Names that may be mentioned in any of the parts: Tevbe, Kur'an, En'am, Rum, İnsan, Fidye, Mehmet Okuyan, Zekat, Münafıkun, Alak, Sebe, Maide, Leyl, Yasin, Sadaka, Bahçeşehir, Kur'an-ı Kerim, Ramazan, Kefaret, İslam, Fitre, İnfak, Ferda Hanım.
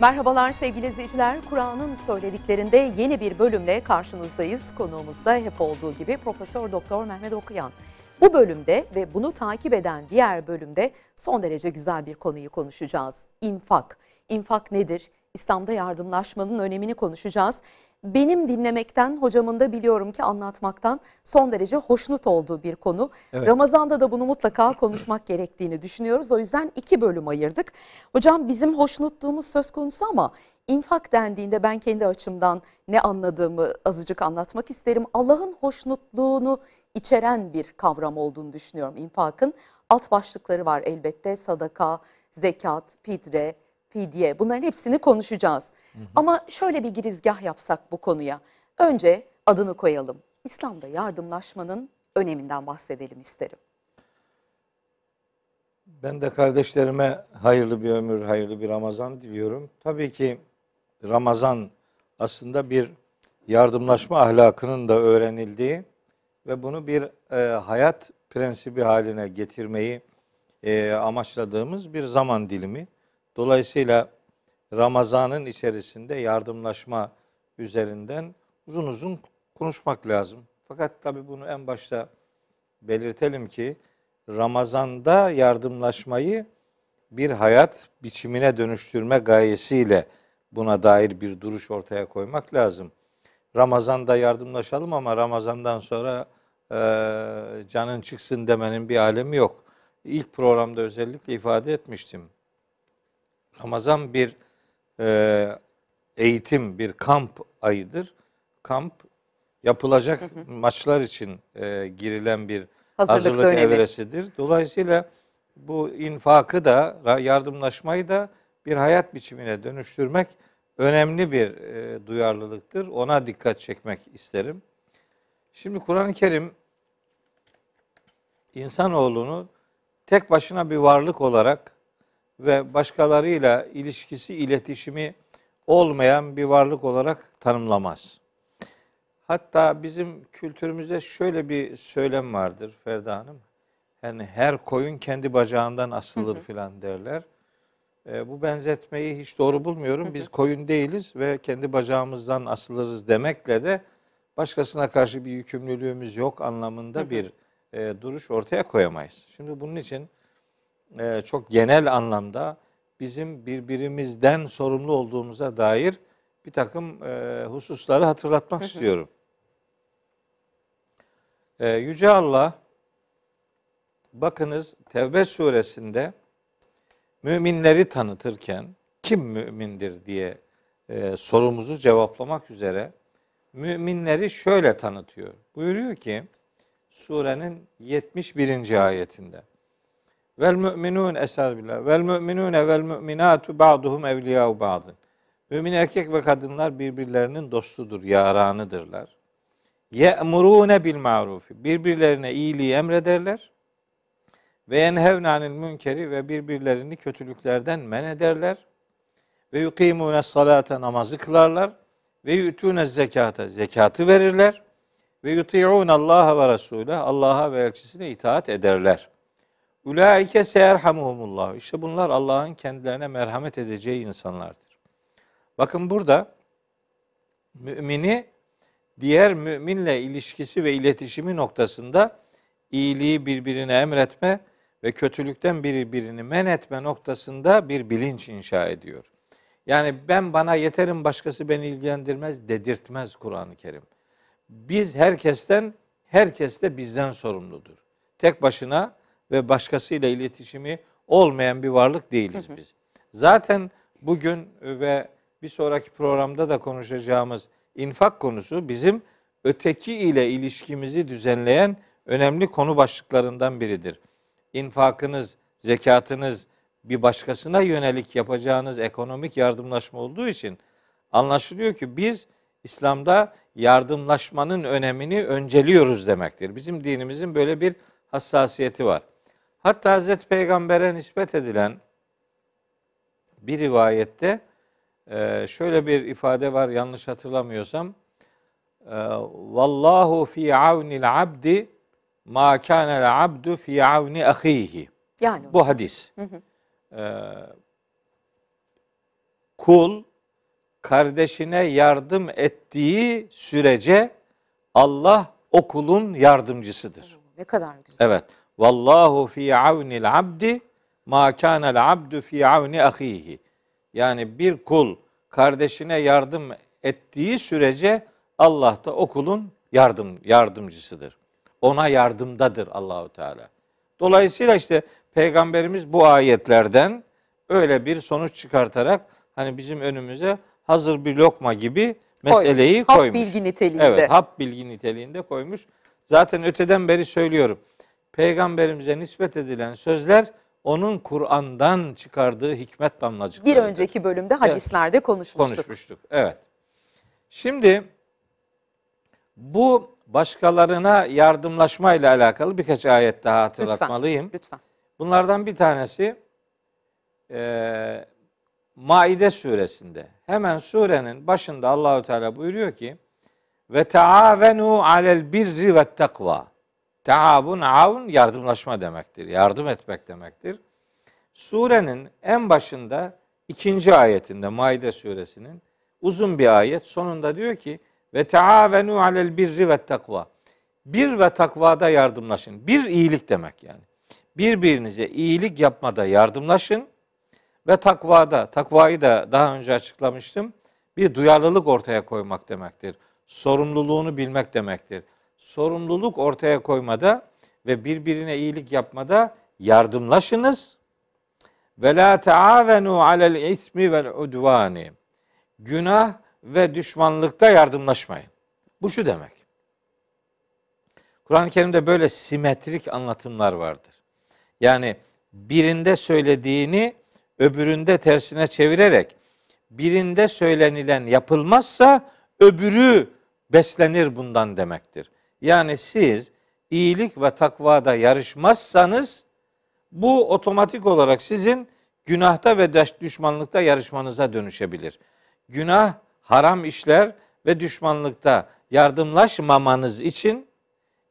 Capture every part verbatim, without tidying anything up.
Merhabalar sevgili izleyiciler. Kur'an'ın söylediklerinde yeni bir bölümle karşınızdayız. Konuğumuz da hep olduğu gibi Profesör Doktor Mehmet Okuyan. Bu bölümde ve bunu takip eden diğer bölümde son derece güzel bir konuyu konuşacağız. İnfak. İnfak nedir? İslam'da yardımlaşmanın önemini konuşacağız. Benim dinlemekten, hocamın da biliyorum ki anlatmaktan son derece hoşnut olduğu bir konu. Evet. Ramazan'da da bunu mutlaka konuşmak gerektiğini düşünüyoruz. O yüzden iki bölüm ayırdık. Hocam bizim hoşnutluğumuz söz konusu ama infak dendiğinde ben kendi açımdan ne anladığımı azıcık anlatmak isterim. Allah'ın hoşnutluğunu içeren bir kavram olduğunu düşünüyorum infakın. Alt başlıkları var elbette: sadaka, zekat, fitre, fidye, bunların hepsini konuşacağız. Hı hı. Ama şöyle bir girizgah yapsak bu konuya. Önce adını koyalım. İslam'da yardımlaşmanın öneminden bahsedelim isterim. Ben de kardeşlerime hayırlı bir ömür, hayırlı bir Ramazan diliyorum. Tabii ki Ramazan aslında bir yardımlaşma ahlakının da öğrenildiği ve bunu bir e, hayat prensibi haline getirmeyi e, amaçladığımız bir zaman dilimi. Dolayısıyla Ramazan'ın içerisinde yardımlaşma üzerinden uzun uzun konuşmak lazım. Fakat tabii bunu en başta belirtelim ki Ramazan'da yardımlaşmayı bir hayat biçimine dönüştürme gayesiyle buna dair bir duruş ortaya koymak lazım. Ramazan'da yardımlaşalım ama Ramazan'dan sonra e, canın çıksın demenin bir alemi yok. İlk programda özellikle ifade etmiştim. Ramazan bir e, eğitim, bir kamp ayıdır. Kamp yapılacak hı hı. maçlar için e, girilen bir hazırlık, hazırlık evresidir. Dolayısıyla bu infakı da, yardımlaşmayı da bir hayat biçimine dönüştürmek önemli bir e, duyarlılıktır. Ona dikkat çekmek isterim. Şimdi Kur'an-ı Kerim insanoğlunu tek başına bir varlık olarak ve başkalarıyla ilişkisi, iletişimi olmayan bir varlık olarak tanımlamaz. Hatta bizim kültürümüzde şöyle bir söylem vardır Ferda Hanım. Yani her koyun kendi bacağından asılır filan derler. E, bu benzetmeyi hiç doğru bulmuyorum. Hı hı. Biz koyun değiliz ve kendi bacağımızdan asılırız demekle de başkasına karşı bir yükümlülüğümüz yok anlamında hı hı. bir e, duruş ortaya koyamayız. Şimdi bunun için Ee, çok genel anlamda bizim birbirimizden sorumlu olduğumuza dair bir takım e, hususları hatırlatmak istiyorum. Ee, Yüce Allah, bakınız Tevbe suresinde müminleri tanıtırken kim mümindir diye e, sorumuzu cevaplamak üzere müminleri şöyle tanıtıyor. Buyuruyor ki surenin yetmiş birinci ayetinde. Vel müminun esar billah. Vel müminune vel müminatu ba'duhum evliyau ba'dın. Mümin erkek ve kadınlar birbirlerinin dostudur, yaranıdırlar. Ye'murune bil ma'rufi. Birbirlerine iyiliği emrederler. Ve yenhevne anil münkeri ve birbirlerini kötülüklerden men ederler. Ve yuqimune salate namazı kılarlar. Ve yu'tune zekate zekatı verirler. Ve yuti'une Allah'a ve Resul'e Allah'a ve elçisine itaat ederler. Ulaike seerhamuhumullah. İşte bunlar Allah'ın kendilerine merhamet edeceği insanlardır. Bakın burada mümini diğer müminle ilişkisi ve iletişimi noktasında iyiliği birbirine emretme ve kötülükten birbirini men etme noktasında bir bilinç inşa ediyor. Yani ben bana yeterim, başkası beni ilgilendirmez dedirtmez Kur'an-ı Kerim. Biz herkesten, herkes de bizden sorumludur. Tek başına ve başkasıyla iletişimi olmayan bir varlık değiliz biz. Zaten bugün ve bir sonraki programda da konuşacağımız infak konusu bizim öteki ile ilişkimizi düzenleyen önemli konu başlıklarından biridir. İnfakınız, zekatınız bir başkasına yönelik yapacağınız ekonomik yardımlaşma olduğu için anlaşılıyor ki biz İslam'da yardımlaşmanın önemini önceliyoruz demektir. Bizim dinimizin böyle bir hassasiyeti var. Hatta Hazreti Peygamber'e nispet edilen bir rivayette şöyle bir ifade var yanlış hatırlamıyorsam. Vallahu fi avnil abdi ma kanel abdu fi avni ahihi. Yani bu hadis. Hı hı. kul kardeşine yardım ettiği sürece Allah o kulun yardımcısıdır. Ne kadar güzel. Evet. Vallahu fi avni'l abdi ma kana'l abdu fi avni ahihi. Yani bir kul kardeşine yardım ettiği sürece Allah da o kulun yardım yardımcısıdır. Ona yardımdadır Allahu Teala. Dolayısıyla işte Peygamberimiz bu ayetlerden öyle bir sonuç çıkartarak hani bizim önümüze hazır bir lokma gibi meseleyi koymuş. koymuş. Hap bilgi niteliğinde. Evet, hap bilgi niteliğinde koymuş. Zaten öteden beri söylüyorum. Peygamberimize nispet edilen sözler onun Kur'an'dan çıkardığı hikmet damlacıkları. Bir önceki bölümde hadislerde evet. konuşmuştuk. Konuşmuştuk, evet. Şimdi bu başkalarına yardımlaşmayla alakalı birkaç ayet daha hatırlatmalıyım. Lütfen, lütfen. Bunlardan bir tanesi e, Maide suresinde. Hemen surenin başında Allahu Teala buyuruyor ki ve taavenu alel birri ve takva. Taavun, avun yardımlaşma demektir. Yardım etmek demektir. Surenin en başında ikinci ayetinde Maide suresinin uzun bir ayet sonunda diyor ki ve taavenu alel birri ve takva. Bir ve takvada yardımlaşın. Bir iyilik demek yani. Birbirinize iyilik yapmada yardımlaşın ve takvada, takvayı da daha önce açıklamıştım. Bir duyarlılık ortaya koymak demektir. Sorumluluğunu bilmek demektir. Sorumluluk ortaya koymada ve birbirine iyilik yapmada yardımlaşınız. Ve la taavenu alel ismi vel udvani. Günah ve düşmanlıkta yardımlaşmayın. Bu şu demek. Kur'an-ı Kerim'de böyle simetrik anlatımlar vardır. Yani birinde söylediğini öbüründe tersine çevirerek birinde söylenilen yapılmazsa öbürü beslenir bundan demektir. Yani siz iyilik ve takvada yarışmazsanız bu otomatik olarak sizin günahta ve düşmanlıkta yarışmanıza dönüşebilir. Günah, haram işler ve düşmanlıkta yardımlaşmamanız için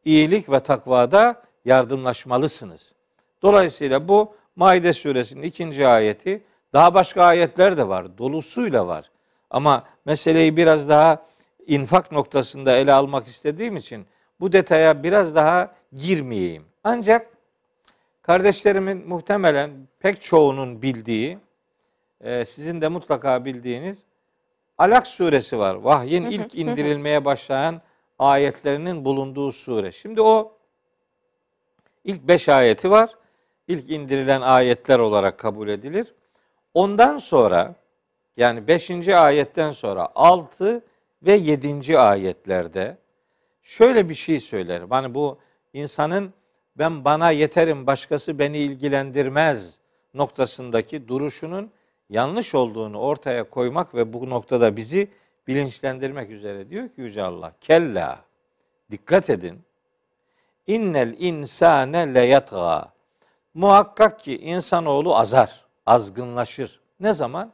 iyilik ve takvada yardımlaşmalısınız. Dolayısıyla bu Maide suresinin ikinci ayeti, daha başka ayetler de var, dolusuyla var. Ama meseleyi biraz daha infak noktasında ele almak istediğim için bu detaya biraz daha girmeyeyim. Ancak kardeşlerimin muhtemelen pek çoğunun bildiği, sizin de mutlaka bildiğiniz Alak suresi var. Vahyin ilk indirilmeye başlayan ayetlerinin bulunduğu sure. Şimdi o ilk beş ayeti var. İlk indirilen ayetler olarak kabul edilir. Ondan sonra yani beşinci ayetten sonra altı ve yedinci ayetlerde şöyle bir şey söyler. Hani bu insanın ben bana yeterim başkası beni ilgilendirmez noktasındaki duruşunun yanlış olduğunu ortaya koymak ve bu noktada bizi bilinçlendirmek üzere diyor ki Yüce Allah. Kella, dikkat edin. İnnel insane leyatgâ. Muhakkak ki insanoğlu azar, azgınlaşır. Ne zaman?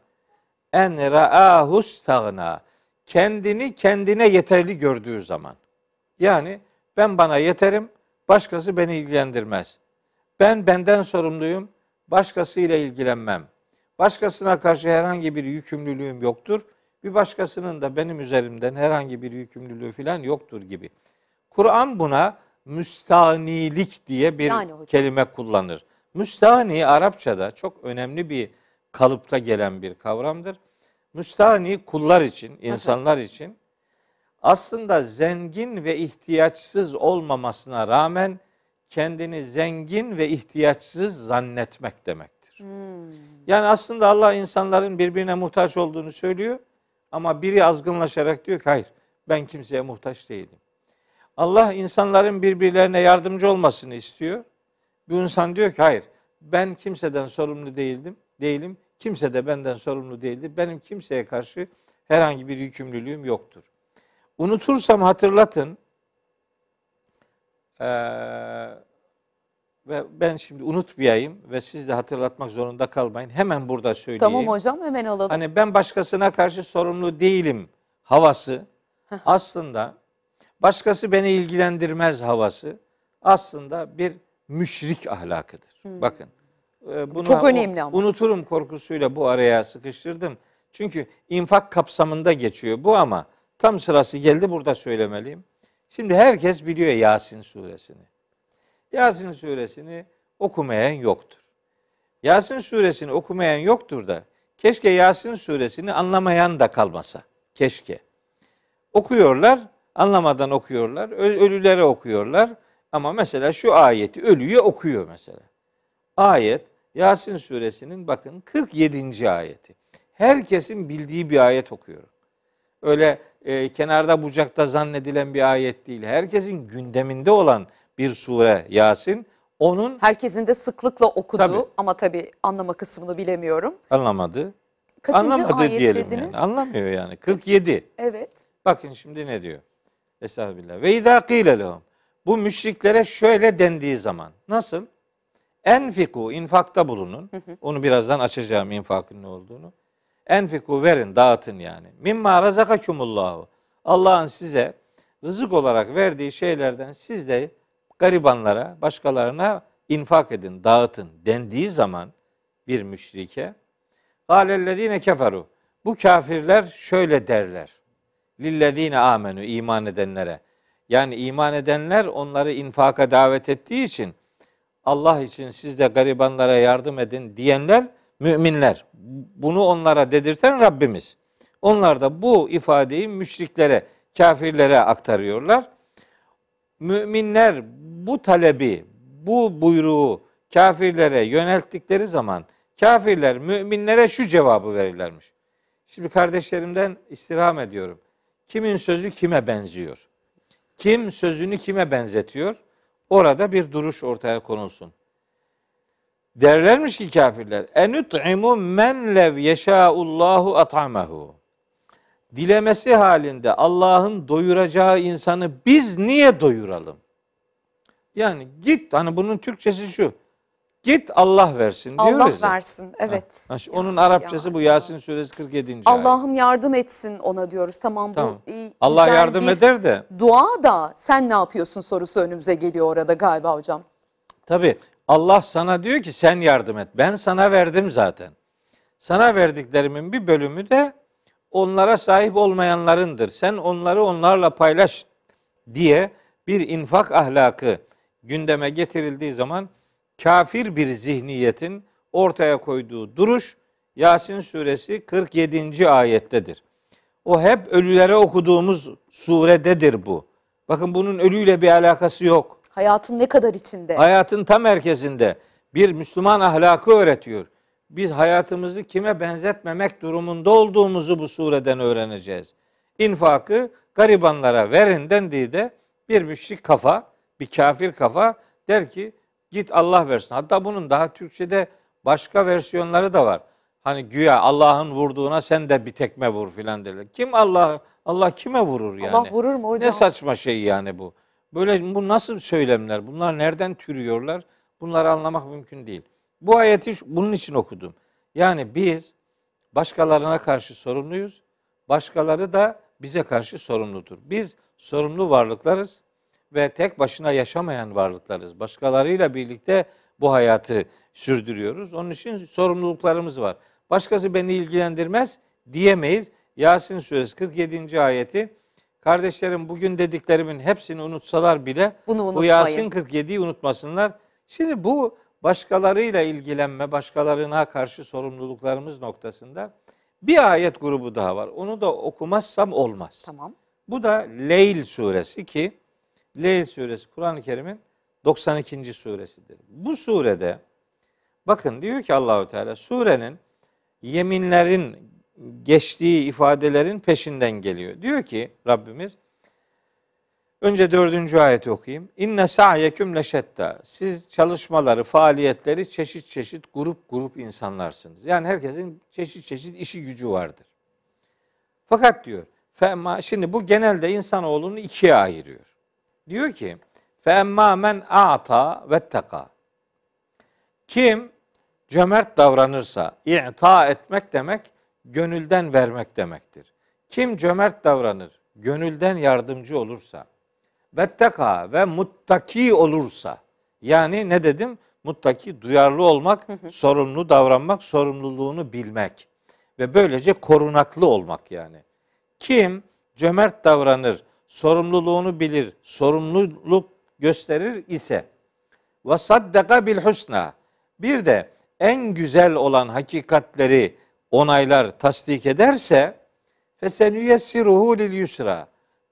En ra'ahus tağna. Kendini kendine yeterli gördüğü zaman. Yani ben bana yeterim, başkası beni ilgilendirmez. Ben benden sorumluyum, başkasıyla ilgilenmem. Başkasına karşı herhangi bir yükümlülüğüm yoktur. Bir başkasının da benim üzerimden herhangi bir yükümlülüğü falan yoktur gibi. Kur'an buna müstanilik diye bir yani kelime kullanır. Müstani Arapçada çok önemli bir kalıpta gelen bir kavramdır. Müstani kullar için, insanlar için aslında zengin ve ihtiyaçsız olmamasına rağmen kendini zengin ve ihtiyaçsız zannetmek demektir. Hmm. Yani aslında Allah insanların birbirine muhtaç olduğunu söylüyor ama biri azgınlaşarak diyor ki hayır ben kimseye muhtaç değilim. Allah insanların birbirlerine yardımcı olmasını istiyor. Bu insan diyor ki hayır ben kimseden sorumlu değildim, değilim. Kimse de benden sorumlu değildi. Benim kimseye karşı herhangi bir yükümlülüğüm yoktur. Unutursam hatırlatın. Ee, ve ben şimdi unutmayayım ve siz de hatırlatmak zorunda kalmayın. Hemen burada söyleyeyim. Tamam hocam hemen alalım. Hani ben başkasına karşı sorumlu değilim havası aslında başkası beni ilgilendirmez havası aslında bir müşrik ahlakıdır. Hmm. Bakın. Buna çok önemli ama. Unuturum korkusuyla bu araya sıkıştırdım. Çünkü infak kapsamında geçiyor bu ama tam sırası geldi, burada söylemeliyim. Şimdi herkes biliyor Yasin suresini. Yasin suresini okumayan yoktur. Yasin suresini okumayan yoktur da keşke Yasin suresini anlamayan da kalmasa. Keşke. Okuyorlar, anlamadan okuyorlar, ölülere okuyorlar. Ama mesela şu ayeti ölüye okuyor mesela. Ayet Yasin suresinin bakın kırk yedinci ayeti. Herkesin bildiği bir ayet okuyorum. Öyle e, kenarda bucakta zannedilen bir ayet değil. Herkesin gündeminde olan bir sure Yasin. Onun herkesin de sıklıkla okuduğu tabii, ama tabii anlama kısmını bilemiyorum. Anlamadı. Kaçıncı anlamadı diyelim yani. Anlamıyor yani. kırk yedi. Evet. Bakın şimdi ne diyor? Estağfirullah. Ve izâ kîle lehum. Bu müşriklere şöyle dendiği zaman. Nasıl? Enfiku, infakta bulunun. Hı hı. Onu birazdan açacağım infakın ne olduğunu. Enfiku, verin, dağıtın yani. Mimma razakakumullahu. Allah'ın size rızık olarak verdiği şeylerden siz de garibanlara, başkalarına infak edin, dağıtın dendiği zaman bir müşrike galellezine keferu. Bu kafirler şöyle derler. Lillezine amenu, iman edenlere. Yani iman edenler onları infaka davet ettiği için Allah için siz de garibanlara yardım edin diyenler müminler. Bunu onlara dedirten Rabbimiz. Onlar da bu ifadeyi müşriklere, kafirlere aktarıyorlar. Müminler bu talebi, bu buyruğu kafirlere yönelttikleri zaman kafirler müminlere şu cevabı verirlermiş. Şimdi kardeşlerimden istirham ediyorum. Kimin sözü kime benziyor? Kim sözünü kime benzetiyor? Orada bir duruş ortaya konulsun. Derlermiş ki kafirler, enut'imu men lev yeşâullâhu at'amehu. Dilemesi halinde Allah'ın doyuracağı insanı biz niye doyuralım? Yani git, hani bunun Türkçesi şu. Git Allah versin diyoruz. Allah ya, versin, evet. Ha, onun ya, Arapçası ya, bu Yasin suresi kırk yedinci. Allah'ım yardım etsin ona diyoruz. Tamam, tamam. Bu e, Allah yardım eder de. Dua da sen ne yapıyorsun sorusu önümüze geliyor orada galiba hocam. Tabii Allah sana diyor ki sen yardım et. Ben sana verdim zaten. Sana verdiklerimin bir bölümü de onlara sahip olmayanlarındır. Sen onları onlarla paylaş diye bir infak ahlakı gündeme getirildiği zaman kafir bir zihniyetin ortaya koyduğu duruş Yasin suresi kırk yedinci ayettedir. O hep ölülere okuduğumuz surededir bu. Bakın bunun ölüyle bir alakası yok. Hayatın ne kadar içinde? Hayatın tam merkezinde bir Müslüman ahlakı öğretiyor. Biz hayatımızı kime benzetmemek durumunda olduğumuzu bu sureden öğreneceğiz. İnfakı garibanlara verin dendiği de bir müşrik kafa, bir kafir kafa der ki git Allah versin. Hatta bunun daha Türkçe'de başka versiyonları da var. Hani güya Allah'ın vurduğuna sen de bir tekme vur filan derler. Kim Allah, Allah kime vurur yani? Allah vurur mu hocam? Ne saçma şey yani bu. Böyle bu nasıl söylemler? Bunlar nereden türüyorlar? Bunları anlamak mümkün değil. Bu ayeti bunun için okudum. Yani biz başkalarına karşı sorumluyuz. Başkaları da bize karşı sorumludur. Biz sorumlu varlıklarız ve tek başına yaşamayan varlıklarız. Başkalarıyla birlikte bu hayatı sürdürüyoruz. Onun için sorumluluklarımız var. Başkası beni ilgilendirmez diyemeyiz. Yasin suresi kırk yedinci ayeti. Kardeşlerim bugün dediklerimin hepsini unutsalar bile bunu bu Yasin kırk yediyi unutmasınlar. Şimdi bu başkalarıyla ilgilenme, başkalarına karşı sorumluluklarımız noktasında bir ayet grubu daha var. Onu da okumazsam olmaz. Tamam. Bu da Leyl suresi ki Leyl suresi Kur'an-ı Kerim'in doksan ikinci suresidir. Bu surede bakın diyor ki Allahu Teala surenin yeminlerin geçtiği ifadelerin peşinden geliyor. Diyor ki Rabbimiz önce dördüncü ayeti okuyayım. İnne sa'yeküm leşetta. Siz çalışmaları, faaliyetleri çeşit çeşit grup grup insanlarsınız. Yani herkesin çeşit çeşit işi gücü vardır. Fakat diyor, femma, şimdi bu genelde insanoğlunu ikiye ayırıyor. Diyor ki, femma men a'ta vetteka. Kim cömert davranırsa, i'ta etmek demek, gönülden vermek demektir. Kim cömert davranır, gönülden yardımcı olursa, vetteka ve muttaki olursa, yani ne dedim? Muttaki, duyarlı olmak, hı hı, sorumlu davranmak, sorumluluğunu bilmek. ve böylece korunaklı olmak yani. Kim cömert davranır, sorumluluğunu bilir, sorumluluk gösterir ise ve saddaka bil husna, bir de en güzel olan hakikatleri onaylar, tasdik ederse fesenüyessiruhu lil yusra,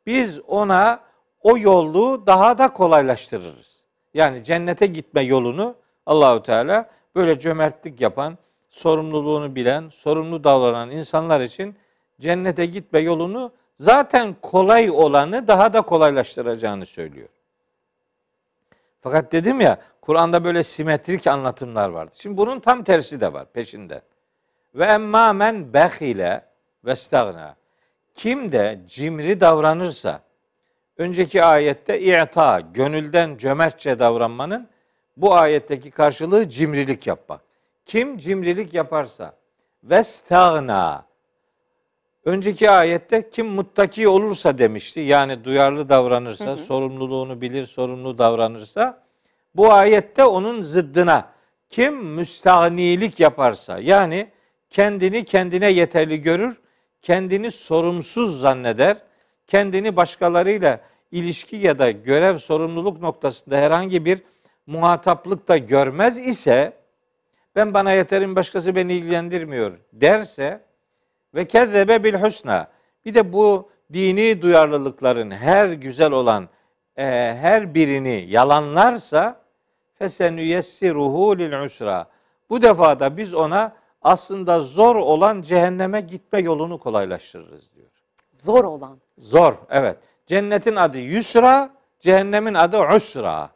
biz ona o yolu daha da kolaylaştırırız. Yani cennete gitme yolunu Allahu Teala böyle cömertlik yapan, sorumluluğunu bilen, sorumlu davranan insanlar için cennete gitme yolunu zaten kolay olanı daha da kolaylaştıracağını söylüyor. Fakat dedim ya, Kur'an'da böyle simetrik anlatımlar vardı. Şimdi bunun tam tersi de var peşinde. Ve emmâ men behile vestagna. Kim de cimri davranırsa, önceki ayette i'ta, gönülden cömertçe davranmanın bu ayetteki karşılığı cimrilik yapmak. Kim cimrilik yaparsa vestagna. Önceki ayette kim muttaki olursa demişti. Yani duyarlı davranırsa, hı hı, sorumluluğunu bilir, sorumlu davranırsa. Bu ayette onun zıddına kim müstağnilik yaparsa, yani kendini kendine yeterli görür, kendini sorumsuz zanneder, kendini başkalarıyla ilişki ya da görev, sorumluluk noktasında herhangi bir muhataplıkta görmez ise, ben bana yeterim, başkası beni ilgilendirmiyor derse, ve kezzebe bil husna, bir de bu dini duyarlılıkların her güzel olan e, her birini yalanlarsa fesenüyessiruhu lil usra, bu defa da biz ona aslında zor olan cehenneme gitme yolunu kolaylaştırırız diyor. Zor olan. Zor, evet. Cennetin adı yusra, cehennemin adı usra.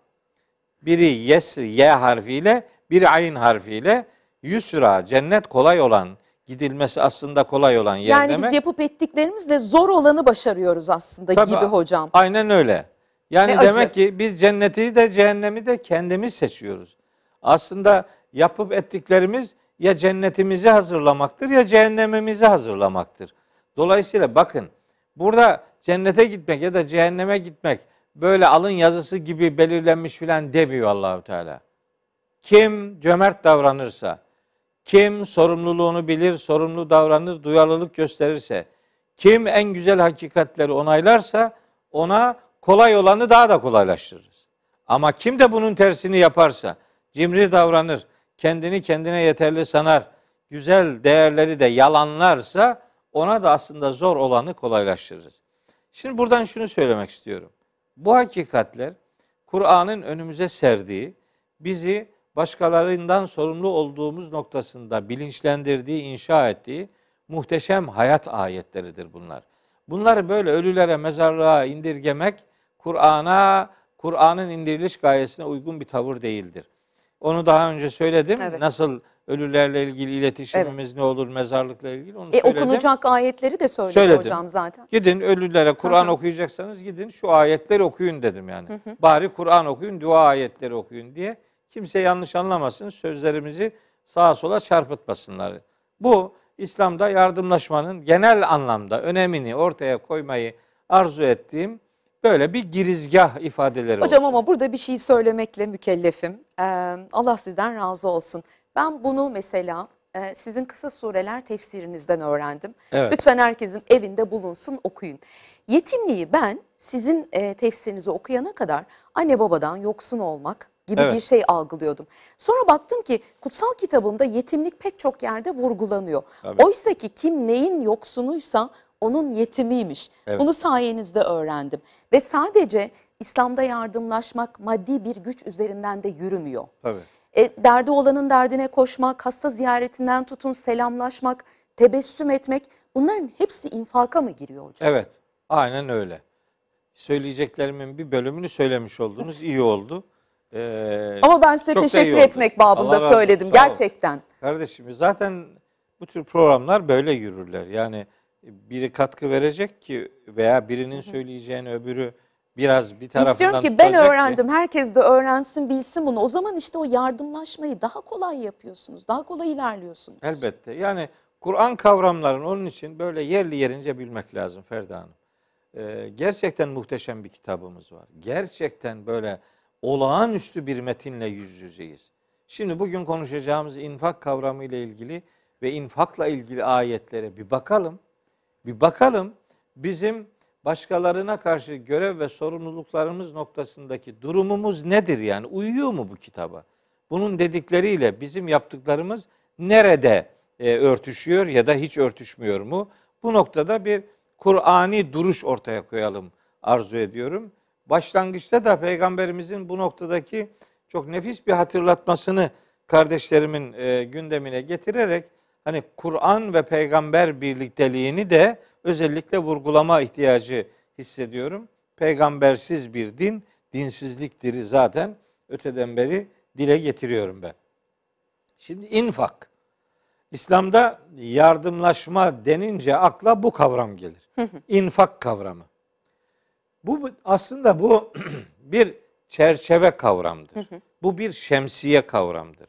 Biri yes, y harfiyle, biri ayn harfiyle. Yusra, cennet kolay olan, gidilmesi aslında kolay olan yer yani demek. Yani biz yapıp ettiklerimizle zor olanı başarıyoruz aslında. Tabii, gibi hocam. Aynen öyle. Yani ne demek acı ki biz cenneti de cehennemi de kendimiz seçiyoruz. Aslında yapıp ettiklerimiz ya cennetimizi hazırlamaktır ya cehennemimizi hazırlamaktır. Dolayısıyla bakın, burada cennete gitmek ya da cehenneme gitmek böyle alın yazısı gibi belirlenmiş filan demiyor Allahu Teala. Kim cömert davranırsa, kim sorumluluğunu bilir, sorumlu davranır, duyarlılık gösterirse, kim en güzel hakikatleri onaylarsa ona kolay olanı daha da kolaylaştırırız. Ama kim de bunun tersini yaparsa, cimri davranır, kendini kendine yeterli sanar, güzel değerleri de yalanlarsa ona da aslında zor olanı kolaylaştırırız. Şimdi buradan şunu söylemek istiyorum. Bu hakikatler Kur'an'ın önümüze serdiği, bizi başkalarından sorumlu olduğumuz noktasında bilinçlendirdiği, inşa ettiği muhteşem hayat ayetleridir bunlar. Bunları böyle ölülere, mezarlığa indirgemek Kur'an'a, Kur'an'ın indiriliş gayesine uygun bir tavır değildir. Onu daha önce söyledim. Evet. Nasıl ölülerle ilgili iletişimimiz, evet, ne olur mezarlıkla ilgili onu e, söyledim. Okunacak ayetleri de söyledim, söyledim hocam zaten. Gidin ölülere Kur'an okuyacaksanız gidin şu ayetleri okuyun dedim yani. Hı hı. Bari Kur'an okuyun, dua ayetleri okuyun diye. Kimse yanlış anlamasın, sözlerimizi sağa sola çarpıtmasınlar. Bu İslam'da yardımlaşmanın genel anlamda önemini ortaya koymayı arzu ettiğim böyle bir girizgah ifadeleri hocam olsun. Ama burada bir şey söylemekle mükellefim. Ee, Allah sizden razı olsun. Ben bunu mesela e, sizin kısa sureler tefsirinizden öğrendim. Evet. Lütfen herkesin evinde bulunsun, okuyun. Yetimliği ben sizin e, tefsirinizi okuyana kadar anne babadan yoksun olmak gibi, evet, bir şey algılıyordum. Sonra baktım ki kutsal kitabımda yetimlik pek çok yerde vurgulanıyor. Tabii. Oysa ki kim neyin yoksunuysa onun yetimiymiş. Evet. Bunu sayenizde öğrendim. Ve sadece İslam'da yardımlaşmak maddi bir güç üzerinden de yürümüyor. Tabii. E, derdi olanın derdine koşmak, hasta ziyaretinden tutun selamlaşmak, tebessüm etmek, bunların hepsi infaka mı giriyor hocam? Evet, aynen öyle. Söyleyeceklerimin bir bölümünü söylemiş oldunuz, iyi oldu. Ee, Ama ben size teşekkür etmek babında Allah söyledim gerçekten. Kardeşim zaten bu tür programlar böyle yürürler. Yani biri katkı verecek ki veya birinin söyleyeceğini öbürü biraz bir tarafından tutacak. İstiyorum ki ben öğrendim, herkes de öğrensin, bilsin bunu. O zaman işte o yardımlaşmayı daha kolay yapıyorsunuz, daha kolay ilerliyorsunuz. Elbette. Yani Kur'an kavramlarını onun için böyle yerli yerince bilmek lazım Ferda Hanım. Ee, gerçekten muhteşem bir kitabımız var. Gerçekten böyle olağanüstü bir metinle yüz yüzeyiz. Şimdi bugün konuşacağımız infak kavramı ile ilgili ve infakla ilgili ayetlere bir bakalım. Bir bakalım bizim başkalarına karşı görev ve sorumluluklarımız noktasındaki durumumuz nedir yani? Uyuyor mu bu kitaba? Bunun dedikleriyle bizim yaptıklarımız nerede e, örtüşüyor ya da hiç örtüşmüyor mu? Bu noktada bir Kur'ani duruş ortaya koyalım arzu ediyorum. Başlangıçta da Peygamberimizin bu noktadaki çok nefis bir hatırlatmasını kardeşlerimin e, gündemine getirerek hani Kur'an ve peygamber birlikteliğini de özellikle vurgulama ihtiyacı hissediyorum. Peygambersiz bir din, dinsizliktir zaten öteden beri dile getiriyorum ben. Şimdi infak. İslam'da yardımlaşma denince akla bu kavram gelir. İnfak kavramı. Bu aslında bu bir çerçeve kavramdır. Bu bir şemsiye kavramdır.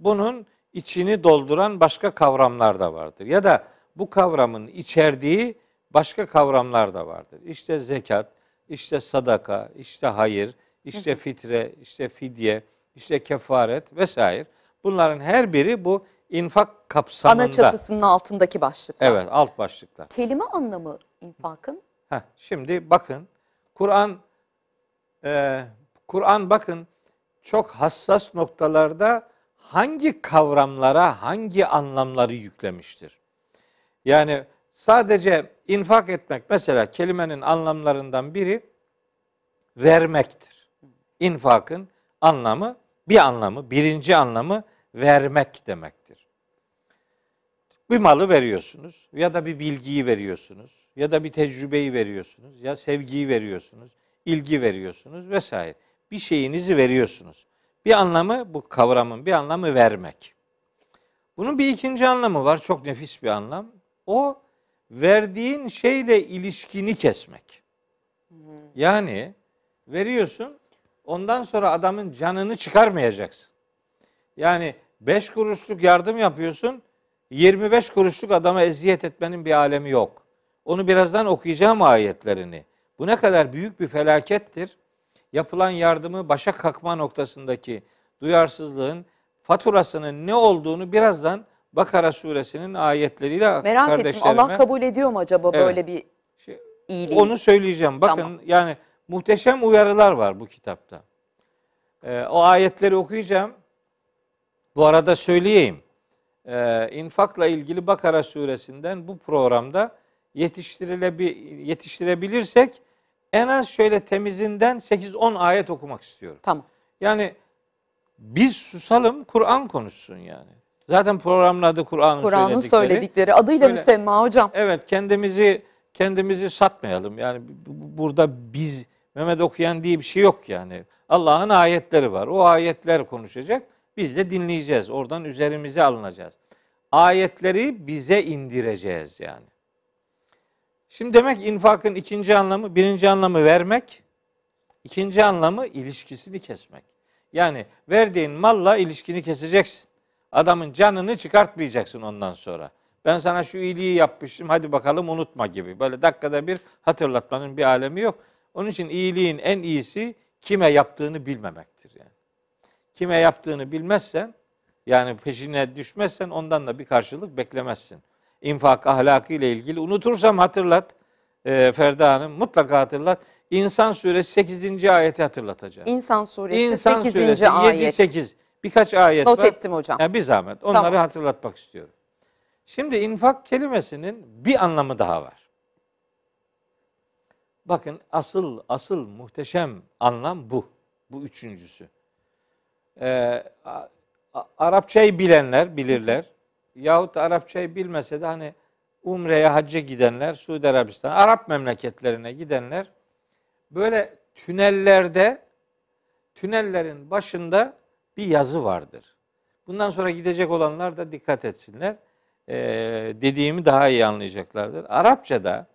Bunun içini dolduran başka kavramlar da vardır. Ya da bu kavramın içerdiği başka kavramlar da vardır. İşte zekat, işte sadaka, işte hayır, işte fitre, işte fidye, işte kefaret vesaire. Bunların her biri bu infak kapsamında. Ana çatısının altındaki başlıklar. Evet, alt başlıklar. Kelime anlamı infakın. Heh, şimdi bakın Kur'an e, Kur'an bakın çok hassas noktalarda hangi kavramlara hangi anlamları yüklemiştir. Yani sadece infak etmek mesela kelimenin anlamlarından biri vermektir. İnfakın anlamı bir anlamı birinci anlamı vermek demektir. Bir malı veriyorsunuz ya da bir bilgiyi veriyorsunuz ya da bir tecrübeyi veriyorsunuz ya sevgiyi veriyorsunuz, ilgi veriyorsunuz vesaire. Bir şeyinizi veriyorsunuz. Bir anlamı bu kavramın bir anlamı vermek. Bunun bir ikinci anlamı var. Çok nefis bir anlam. O verdiğin şeyle ilişkini kesmek. Yani veriyorsun ondan sonra adamın canını çıkarmayacaksın. Yani beş kuruşluk yardım yapıyorsun. yirmi beş kuruşluk adama eziyet etmenin bir alemi yok. Onu birazdan okuyacağım ayetlerini. Bu ne kadar büyük bir felakettir. Yapılan yardımı başa kakma noktasındaki duyarsızlığın faturasının ne olduğunu birazdan Bakara suresinin ayetleriyle merak kardeşlerime... ettim. Allah kabul ediyor mu acaba evet. böyle bir iyiliği? Onu söyleyeceğim. Bakın tamam. yani muhteşem uyarılar var bu kitapta. Ee, o ayetleri okuyacağım. Bu arada söyleyeyim. Ee, infakla ilgili Bakara suresinden bu programda yetiştirilebi- yetiştirebilirsek en az şöyle temizinden sekiz on ayet okumak istiyorum. Tamam. Yani biz susalım Kur'an konuşsun yani. Zaten programın adı Kur'an'ın Kur'an'ın söyledikleri. söyledikleri adıyla öyle, müsemma hocam. Evet kendimizi kendimizi satmayalım. Yani burada biz Mehmet Okuyan diye bir şey yok yani. Allah'ın ayetleri var. O ayetler konuşacak. Biz de dinleyeceğiz. Oradan üzerimize alınacağız. Ayetleri bize indireceğiz yani. Şimdi demek infakın ikinci anlamı, birinci anlamı vermek, ikinci anlamı ilişkisini kesmek. Yani verdiğin malla ilişkini keseceksin. Adamın canını çıkartmayacaksın ondan sonra. Ben sana şu iyiliği yapmıştım, hadi bakalım unutma gibi. Böyle dakikada bir hatırlatmanın bir alemi yok. Onun için iyiliğin en iyisi kime yaptığını bilmemektir yani. Kime yaptığını bilmezsen, yani peşine düşmezsen ondan da bir karşılık beklemezsin. İnfak ahlakı ile ilgili unutursam hatırlat e, Ferda Hanım mutlaka hatırlat. İnsan suresi sekizinci ayeti hatırlatacağım. İnsan suresi İnsan sekizinci ayet. yedi sekiz birkaç ayet not var. Not ettim hocam. Yani bir zahmet onları tamam. hatırlatmak istiyorum. Şimdi infak kelimesinin bir anlamı daha var. Bakın asıl asıl muhteşem anlam bu. Bu üçüncüsü. Ee, A- A- Arapçayı bilenler bilirler. Yahut da Arapçayı bilmese de hani Umre'ye, hacca gidenler, Suudi Arabistan, Arap memleketlerine gidenler böyle tünellerde, tünellerin başında bir yazı vardır. Bundan sonra gidecek olanlar da dikkat etsinler. Ee, dediğimi daha iyi anlayacaklardır. Arapçada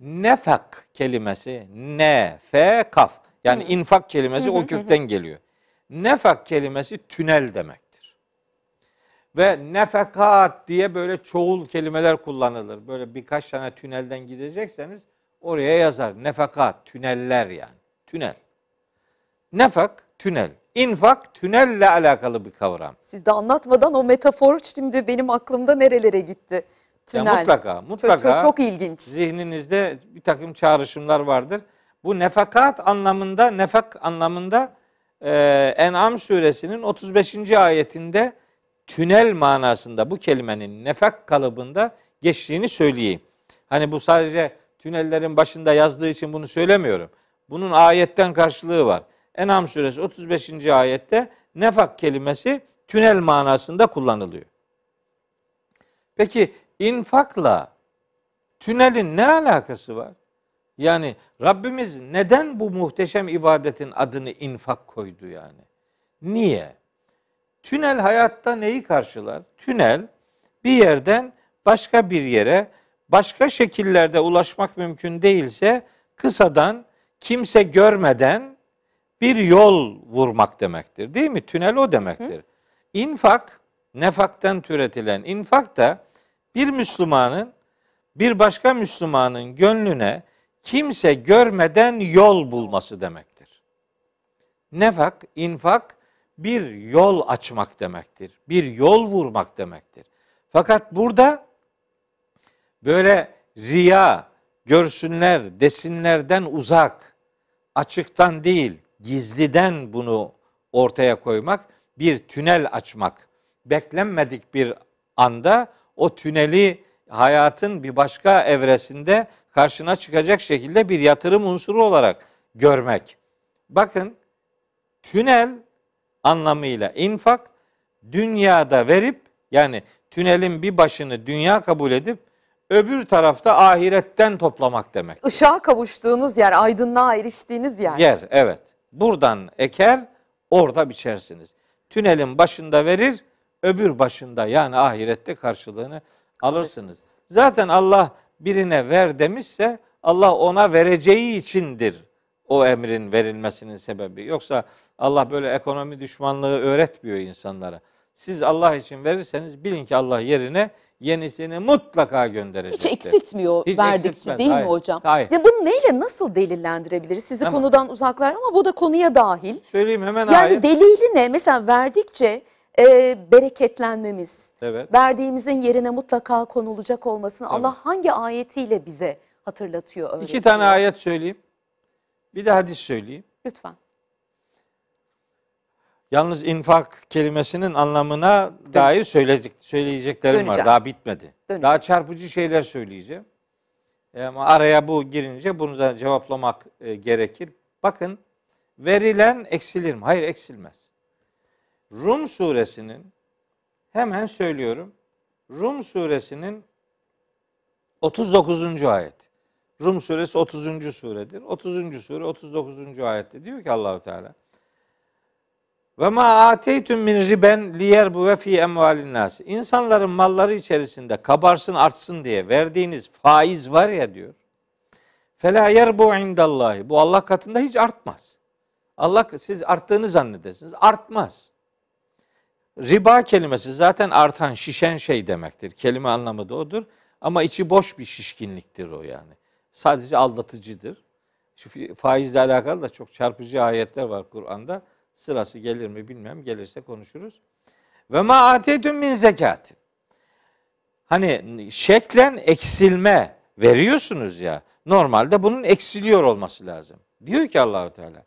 nefak kelimesi, ne-fe-kaf yani infak kelimesi o kökten geliyor. Nefak kelimesi tünel demek. Ve nefekat diye böyle çoğul kelimeler kullanılır. Böyle birkaç tane tünelden gidecekseniz oraya yazar. Nefekat, tüneller yani. Tünel. Nefak, tünel. İnfak tünelle alakalı bir kavram. Siz de anlatmadan o metafor şimdi benim aklımda nerelere gitti? Tünel. Ya mutlaka, mutlaka. Çok, çok, çok ilginç. Zihninizde bir takım çağrışımlar vardır. Bu nefakat anlamında, nefak anlamında e, En'am suresinin otuz beşinci ayetinde tünel manasında bu kelimenin nefak kalıbında geçtiğini söyleyeyim. Hani bu sadece tünellerin başında yazdığı için bunu söylemiyorum. Bunun ayetten karşılığı var. En'am suresi otuz beşinci ayette nefak kelimesi tünel manasında kullanılıyor. Peki infakla tünelin ne alakası var? Yani Rabbimiz neden bu muhteşem ibadetin adını infak koydu yani? Niye? Tünel hayatta neyi karşılar? Tünel bir yerden başka bir yere başka şekillerde ulaşmak mümkün değilse kısadan kimse görmeden bir yol vurmak demektir. Değil mi? Tünel o demektir. Hı. İnfak, nefaktan türetilen infak da bir Müslümanın bir başka Müslümanın gönlüne kimse görmeden yol bulması demektir. Nefak, infak bir yol açmak demektir. Bir yol vurmak demektir. Fakat burada böyle riya, görsünler, desinlerden uzak, açıktan değil, gizliden bunu ortaya koymak, bir tünel açmak. Beklenmedik bir anda o tüneli hayatın bir başka evresinde karşına çıkacak şekilde bir yatırım unsuru olarak görmek. Bakın, tünel anlamıyla infak, dünyada verip, yani tünelin bir başını dünya kabul edip, öbür tarafta ahiretten toplamak demek. Işığa kavuştuğunuz yer, aydınlığa eriştiğiniz yer. Yer, evet. Buradan eker, orada biçersiniz. Tünelin başında verir, öbür başında yani ahirette karşılığını alırsınız. Evet. Zaten Allah birine ver demişse, Allah ona vereceği içindir o emrin verilmesinin sebebi. Yoksa Allah böyle ekonomi düşmanlığı öğretmiyor insanlara. Siz Allah için verirseniz bilin ki Allah yerine yenisini mutlaka gönderecektir. Hiç eksiltmiyor Hiç verdikçe değil hayır, mi hocam? Hayır. Ya bunu neyle nasıl delillendirebiliriz? Sizi hemen konudan uzaklar ama bu da konuya dahil. Söyleyeyim hemen yani ayet. Delili ne? Mesela verdikçe e, bereketlenmemiz, evet, verdiğimizin yerine mutlaka konulacak olmasını, evet, Allah hangi ayetiyle bize hatırlatıyor? Öğretiyor? İki tane ayet söyleyeyim. Bir de hadis söyleyeyim. Lütfen. Yalnız infak kelimesinin anlamına Döneceğiz. dair söyledik, söyleyeceklerim Döneceğiz. var. Daha bitmedi. Döneceğiz. Daha çarpıcı şeyler söyleyeceğim. Ama araya bu girince bunu da cevaplamak e, gerekir. Bakın, verilen eksilir mi? Hayır, eksilmez. Rum suresinin, hemen söylüyorum, Rum suresinin otuz dokuzuncu ayet. Rum suresi otuzuncu suredir. otuzuncu sure otuz dokuzuncu ayette diyor ki Allahu Teala: Ve ma ateytum min riben liyerbu ve fi emvalin nas. İnsanların malları içerisinde kabarsın, artsın diye verdiğiniz faiz var ya diyor. Fela yerbu indallahi. Bu Allah katında hiç artmaz. Allah, siz arttığını zannedersiniz. Artmaz. Riba kelimesi zaten artan, şişen şey demektir. Kelime anlamı da odur. Ama içi boş bir şişkinliktir o yani. Sadece aldatıcıdır. Şu faizle alakalı da çok çarpıcı ayetler var Kur'an'da. Sırası gelir mi bilmem. Gelirse konuşuruz. Ve ma ateytum min zekatin. Hani şeklen eksilme veriyorsunuz ya. Normalde bunun eksiliyor olması lazım. Diyor ki Allahu Teala: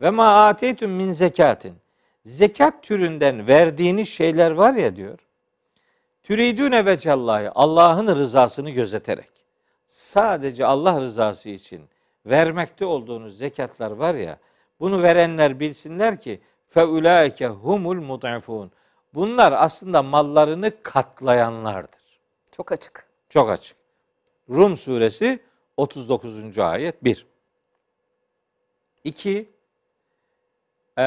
Ve ma ateytum min zekatin. Zekat türünden verdiğiniz şeyler var ya diyor. Türidüne vecellahi. Allah'ın rızasını gözeterek. Sadece Allah rızası için vermekte olduğunuz zekatlar var ya. Bunu verenler bilsinler ki feulaike humul mud'ifun. Bunlar aslında mallarını katlayanlardır. Çok açık. Çok açık. Rum suresi otuz dokuzuncu ayet bir. iki. Ee,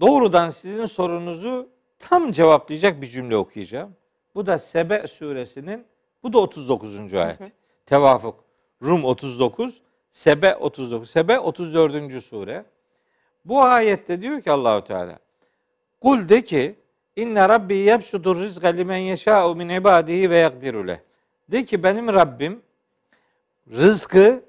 doğrudan sizin sorunuzu tam cevaplayacak bir cümle okuyacağım. Bu da Sebe suresinin, bu da otuz dokuzuncu ayet. Hı hı. Tevafuk. Rum otuz dokuz, Sebe otuz dokuz. Sebe otuz dördüncü sure. Bu ayette diyor ki Allahu Teala: Kul de ki inne rabbi yebsudur rizqa limen yeşâ'u min ibadihi ve yakdiru leh. De ki benim Rabbim rızkı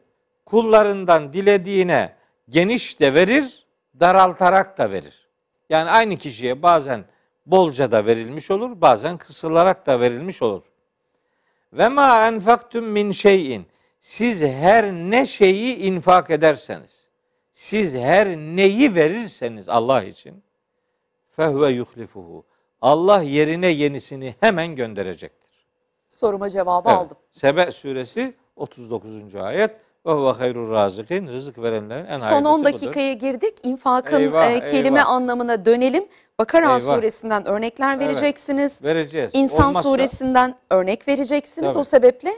kullarından dilediğine geniş de verir, daraltarak da verir. Yani aynı kişiye bazen bolca da verilmiş olur, bazen kısılarak da verilmiş olur. Ve ma enfaktum min şeyin. Siz her ne şeyi infak ederseniz, siz her neyi verirseniz Allah için, fehve yuhlifuhu. Allah yerine yenisini hemen gönderecektir. Soruma cevabı evet. aldım. Sebe suresi otuz dokuzuncu ayet. Ve huve hayrur razikin. Rızık verenlerin en hayırlısı budur. Son on dakikaya girdik. İnfakın eyvah, e, kelime eyvah. anlamına dönelim. Bakara eyvah. suresinden örnekler vereceksiniz. Evet, vereceğiz. İnsan Olmazsa, suresinden örnek vereceksiniz. Tabii. O sebeple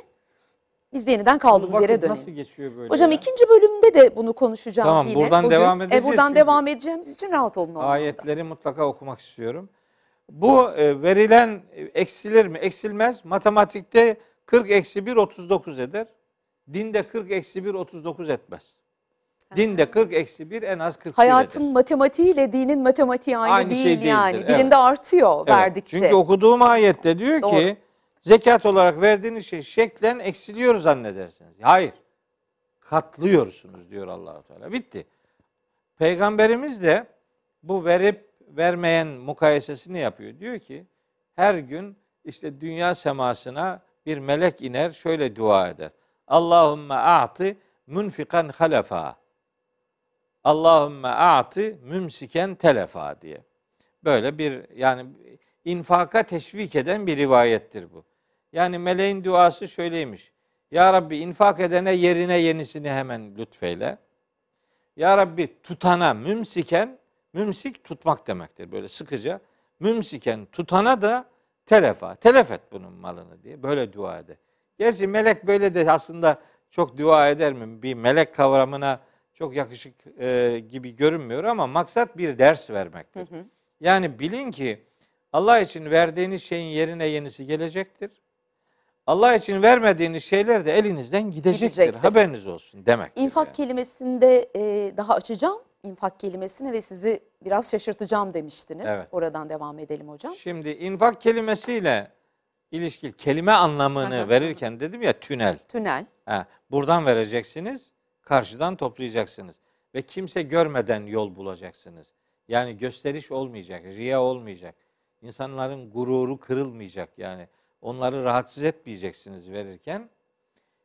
biz yeniden kaldığımız yere dönelim. Nasıl geçiyor böyle hocam ya? İkinci bölümde de bunu konuşacağız tamam, yine. Buradan Bugün, devam edeceğiz. E, buradan devam edeceğimiz için rahat olun. Ayetleri orada. mutlaka okumak istiyorum. Bu e, verilen eksilir mi? Eksilmez. Matematikte kırk eksi bir otuz dokuz eder. Dinde kırk eksi bir otuz dokuz etmez. Dinde kırk eksi bir en az kırk bir Hayatın eder. Matematiğiyle dinin matematiği aynı, aynı değil şey yani. Değildir. Birinde evet. artıyor evet. verdikçe. Çünkü okuduğum ayette diyor Doğru. ki zekat olarak verdiğiniz şey şeklen eksiliyor zannedersiniz. Hayır. Katlıyorsunuz diyor Allah-u Teala. Bitti. Peygamberimiz de bu verip vermeyen mukayesesini yapıyor. Diyor ki her gün işte dünya semasına bir melek iner şöyle dua eder. Allahümme a'ti münfikan halefa. Allahümme a'ti mümsiken telefa diye. Böyle bir yani infaka teşvik eden bir rivayettir bu. Yani meleğin duası şöyleymiş. Ya Rabbi infak edene yerine yenisini hemen lütfeyle. Ya Rabbi tutana mümsiken, mümsik tutmak demektir böyle sıkıca. Mümsiken tutana da telefa. Telef et bunun malını diye böyle dua eder. Gerçi melek böyle de aslında çok dua eder mi? Bir melek kavramına çok yakışık e, gibi görünmüyor ama maksat bir ders vermektir. Hı hı. Yani bilin ki Allah için verdiğiniz şeyin yerine yenisi gelecektir. Allah için vermediğiniz şeyler de elinizden gidecektir. gidecektir. Haberiniz olsun demek. İnfak yani. kelimesinde e, daha açacağım. İnfak kelimesini ve sizi biraz şaşırtacağım demiştiniz. Evet. Oradan devam edelim hocam. Şimdi infak kelimesiyle İlişkili kelime anlamını Aha. verirken dedim ya tünel. Tünel. Ha, buradan vereceksiniz, karşıdan toplayacaksınız. Ve kimse görmeden yol bulacaksınız. Yani gösteriş olmayacak, riya olmayacak. İnsanların gururu kırılmayacak yani. Onları rahatsız etmeyeceksiniz verirken.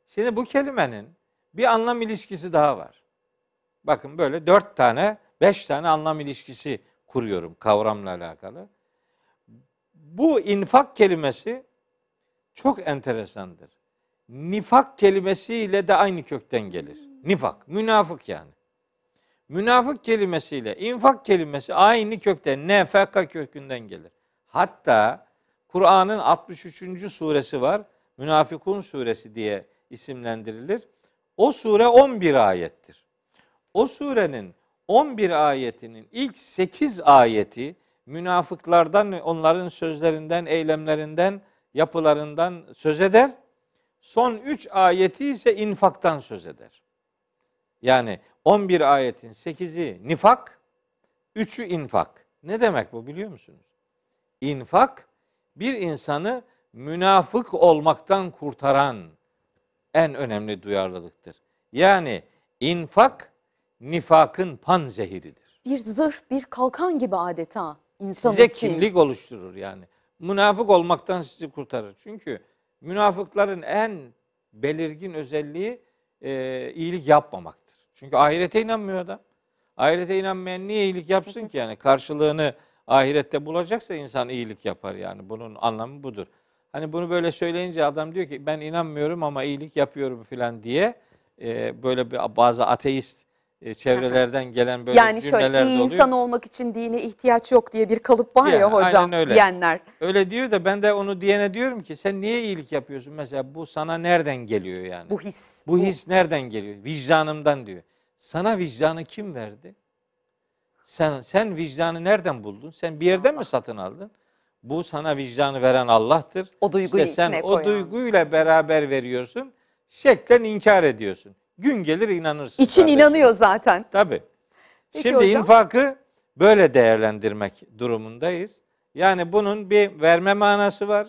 Şimdi bu kelimenin bir anlam ilişkisi daha var. Bakın böyle dört tane, beş tane anlam ilişkisi kuruyorum kavramla alakalı. Bu infak kelimesi çok enteresandır. Nifak kelimesiyle de aynı kökten gelir. Nifak, münafık yani. Münafık kelimesiyle infak kelimesi aynı kökten, nefaka kökünden gelir. Hatta Kur'an'ın altmış üçüncü suresi var. Münafıkun suresi diye isimlendirilir. O sure on bir ayettir. O surenin on bir ayetinin ilk sekiz ayeti münafıklardan, onların sözlerinden, eylemlerinden, yapılarından söz eder. Son üç ayeti ise infaktan söz eder. Yani on bir ayetin sekizi nifak, üçü infak. Ne demek bu biliyor musunuz? İnfak bir insanı münafık olmaktan kurtaran en önemli duyarlılıktır. Yani infak nifakın panzehiridir. Bir zırh, bir kalkan gibi adeta insan Size için. Kimlik oluşturur yani. Münafık olmaktan sizi kurtarır. Çünkü münafıkların en belirgin özelliği e, iyilik yapmamaktır. Çünkü ahirete inanmıyor adam. Ahirete inanmayan niye iyilik yapsın ki yani? Karşılığını ahirette bulacaksa insan iyilik yapar yani. Bunun anlamı budur. Hani bunu böyle söyleyince adam diyor ki ben inanmıyorum ama iyilik yapıyorum filan diye e, böyle bir, bazı ateist çevrelerden gelen böyle yani cümleler şöyle, iyi doluyor. Yani şöyle insan olmak için dine ihtiyaç yok diye bir kalıp var yani, ya hocam öyle. diyenler. Öyle diyor da ben de onu diyene diyorum ki sen niye iyilik yapıyorsun? Mesela bu sana nereden geliyor yani? Bu his. Bu, bu his nereden geliyor? Vicdanımdan diyor. Sana vicdanı kim verdi? Sen sen vicdanı nereden buldun? Sen bir yerden Allah. mi satın aldın? Bu sana vicdanı veren Allah'tır. O duyguyu işte sen koyan. O duyguyla beraber veriyorsun. Şeklen inkar ediyorsun. Gün gelir inanırsın. İçin kardeşim. inanıyor zaten. Tabii. Peki Şimdi hocam. infakı böyle değerlendirmek durumundayız. Yani bunun bir verme manası var.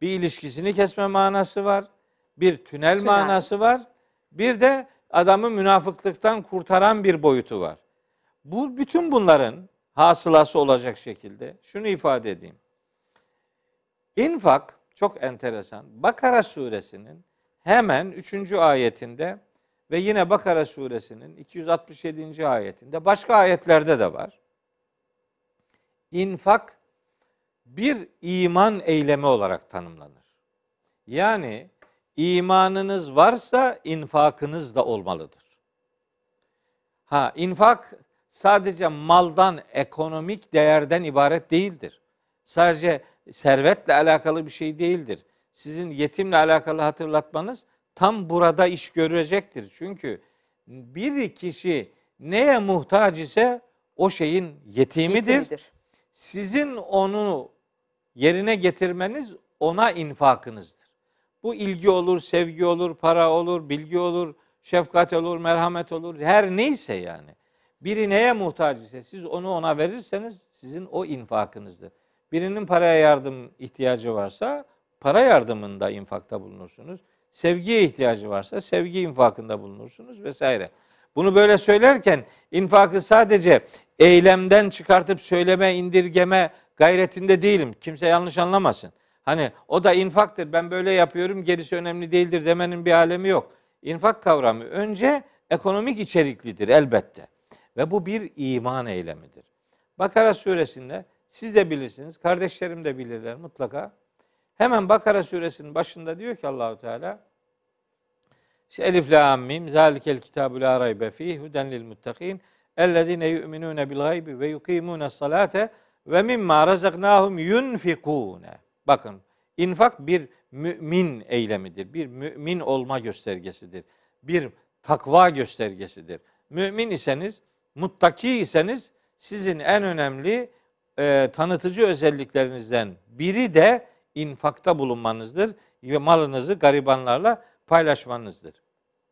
Bir ilişkisini kesme manası var. Bir tünel, tünel. manası var. Bir de adamı münafıklıktan kurtaran bir boyutu var. Bu bütün bunların hasılası olacak şekilde şunu ifade edeyim. İnfak çok enteresan. Bakara suresinin hemen üçüncü ayetinde ve yine Bakara suresinin iki yüz altmış yedinci ayetinde, başka ayetlerde de var. İnfak bir iman eylemi olarak tanımlanır. Yani imanınız varsa infakınız da olmalıdır. Ha, infak sadece maldan, ekonomik değerden ibaret değildir. Sadece servetle alakalı bir şey değildir. Sizin yetimle alakalı hatırlatmanız tam burada iş görecektir. Çünkü bir kişi neye muhtaç ise o şeyin yetimidir. yetimidir. Sizin onu yerine getirmeniz ona infakınızdır. Bu ilgi olur, sevgi olur, para olur, bilgi olur, şefkat olur, merhamet olur, her neyse yani. Biri neye muhtaç ise siz onu ona verirseniz sizin o infakınızdır. Birinin paraya yardım ihtiyacı varsa para yardımında infakta bulunursunuz. Sevgiye ihtiyacı varsa sevgi infakında bulunursunuz vesaire. Bunu böyle söylerken infakı sadece eylemden çıkartıp söyleme, indirgeme gayretinde değilim. Kimse yanlış anlamasın. Hani o da infaktır, ben böyle yapıyorum, gerisi önemli değildir demenin bir alemi yok. İnfak kavramı önce ekonomik içeriklidir elbette. Ve bu bir iman eylemidir. Bakara suresinde siz de bilirsiniz, kardeşlerim de bilirler mutlaka. Hemen Bakara suresinin başında diyor ki Allahu Teala: "Elif lam mim zalikel kitabu la raybe fihi huden lil muttakin ellezine yu'minun bil gaybi ve yuqimun salate ve mimma razaknahum yunfikun." Bakın, infak bir mümin eylemidir. Bir mümin olma göstergesidir. Bir takva göstergesidir. Mümin iseniz, muttaki iseniz sizin en önemli e, tanıtıcı özelliklerinizden biri de infakta bulunmanızdır ve malınızı garibanlarla paylaşmanızdır.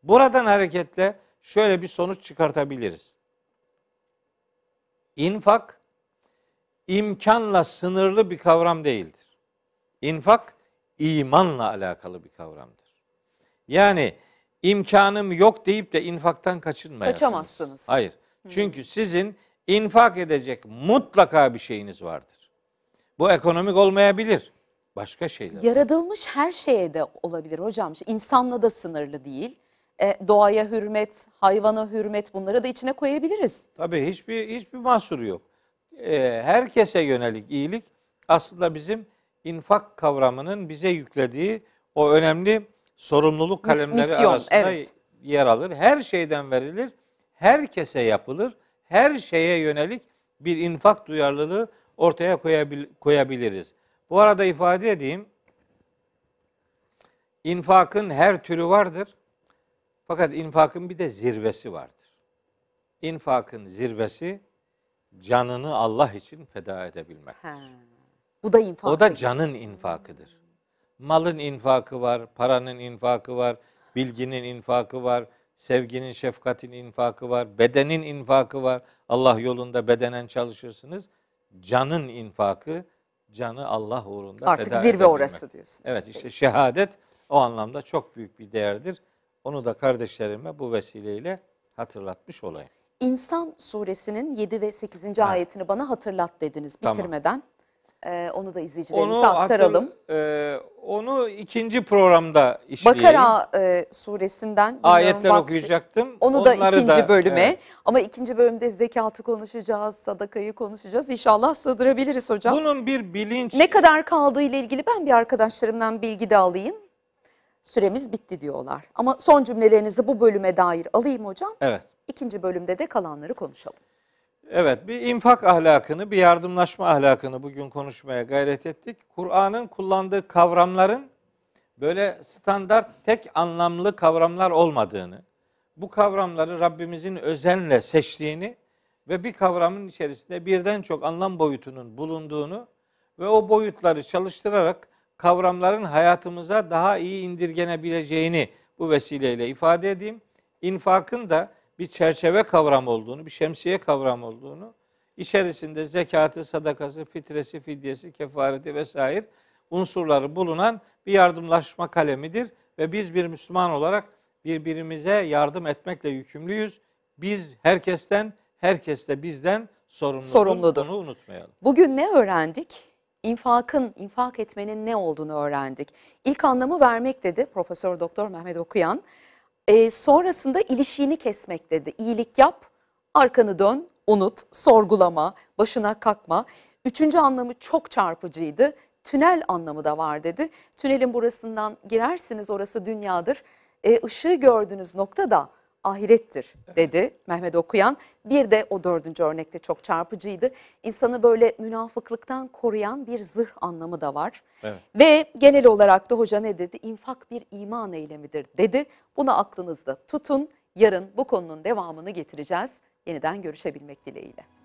Buradan hareketle şöyle bir sonuç çıkartabiliriz. İnfak imkanla sınırlı bir kavram değildir. İnfak imanla alakalı bir kavramdır. Yani imkanım yok deyip de infaktan kaçınmayasınız. Kaçamazsınız. Hayır. Hmm. Çünkü sizin infak edecek mutlaka bir şeyiniz vardır. Bu ekonomik olmayabilir. Başka şeyler. Yaratılmış her şeye de olabilir hocam. İnsanla da sınırlı değil. E, doğaya hürmet, hayvana hürmet, bunları da içine koyabiliriz. Tabii hiçbir hiçbir mahsuru yok. E, herkese yönelik iyilik aslında bizim infak kavramının bize yüklediği o önemli sorumluluk kalemleri Misyon, arasında evet. yer alır. Her şeyden verilir, herkese yapılır, her şeye yönelik bir infak duyarlılığı ortaya koyabil- koyabiliriz. Bu arada ifade edeyim, infakın her türü vardır. Fakat infakın bir de zirvesi vardır. İnfakın zirvesi canını Allah için feda edebilmektir. He, bu da infak. O da canın infakıdır. Malın infakı var, paranın infakı var, bilginin infakı var, sevginin, şefkatin infakı var, bedenin infakı var. Allah yolunda bedenen çalışırsınız. Canın infakı, canı Allah uğrunda artık feda zirve edebilmek. Orası diyorsunuz. Evet, işte şehadet o anlamda çok büyük bir değerdir. Onu da kardeşlerime bu vesileyle hatırlatmış olayım. İnsan suresinin yedi ve sekizinci evet. ayetini bana hatırlat dediniz bitirmeden. Tamam. Ee, onu da izleyicilerimize onu aktaralım. Hatır, e, onu ikinci programda işleyelim. Bakara e, suresinden ayetler vakti, okuyacaktım. Onu Onları da ikinci da, bölüme. Evet. Ama ikinci bölümde zekatı konuşacağız, sadakayı konuşacağız. İnşallah sığdırabiliriz hocam. Bunun bir bilinç... Ne kadar kaldığı ile ilgili ben bir arkadaşlarımdan bilgi de alayım. Süremiz bitti diyorlar. Ama son cümlelerinizi bu bölüme dair alayım hocam. Evet. İkinci bölümde de kalanları konuşalım. Evet, bir infak ahlakını, bir yardımlaşma ahlakını bugün konuşmaya gayret ettik. Kur'an'ın kullandığı kavramların böyle standart tek anlamlı kavramlar olmadığını, bu kavramları Rabbimizin özenle seçtiğini ve bir kavramın içerisinde birden çok anlam boyutunun bulunduğunu ve o boyutları çalıştırarak kavramların hayatımıza daha iyi indirgenebileceğini bu vesileyle ifade edeyim. İnfakın da bir çerçeve kavram olduğunu, bir şemsiye kavram olduğunu, içerisinde zekatı, sadakası, fitresi, fidyesi, kefareti vesaire unsurları bulunan bir yardımlaşma kalemidir. Ve biz bir Müslüman olarak birbirimize yardım etmekle yükümlüyüz. Biz herkesten, herkes de bizden sorumludur. sorumludur. Bunu unutmayalım. Bugün ne öğrendik? İnfakın, infak etmenin ne olduğunu öğrendik. İlk anlamı vermek dedi Profesör Doktor Mehmet Okuyan. E, sonrasında ilişiğini kesmek dedi. İyilik yap, arkanı dön, unut, sorgulama, başına kalkma. Üçüncü anlamı çok çarpıcıydı. Tünel anlamı da var dedi. Tünelin burasından girersiniz, orası dünyadır. E, ışığı gördüğünüz nokta da ahirettir dedi, evet, Mehmet Okuyan. Bir de o dördüncü örnekte çok çarpıcıydı. İnsanı böyle münafıklıktan koruyan bir zırh anlamı da var. Evet. Ve genel olarak da hoca ne dedi? İnfak bir iman eylemidir dedi. Bunu aklınızda tutun. Yarın bu konunun devamını getireceğiz. Yeniden görüşebilmek dileğiyle.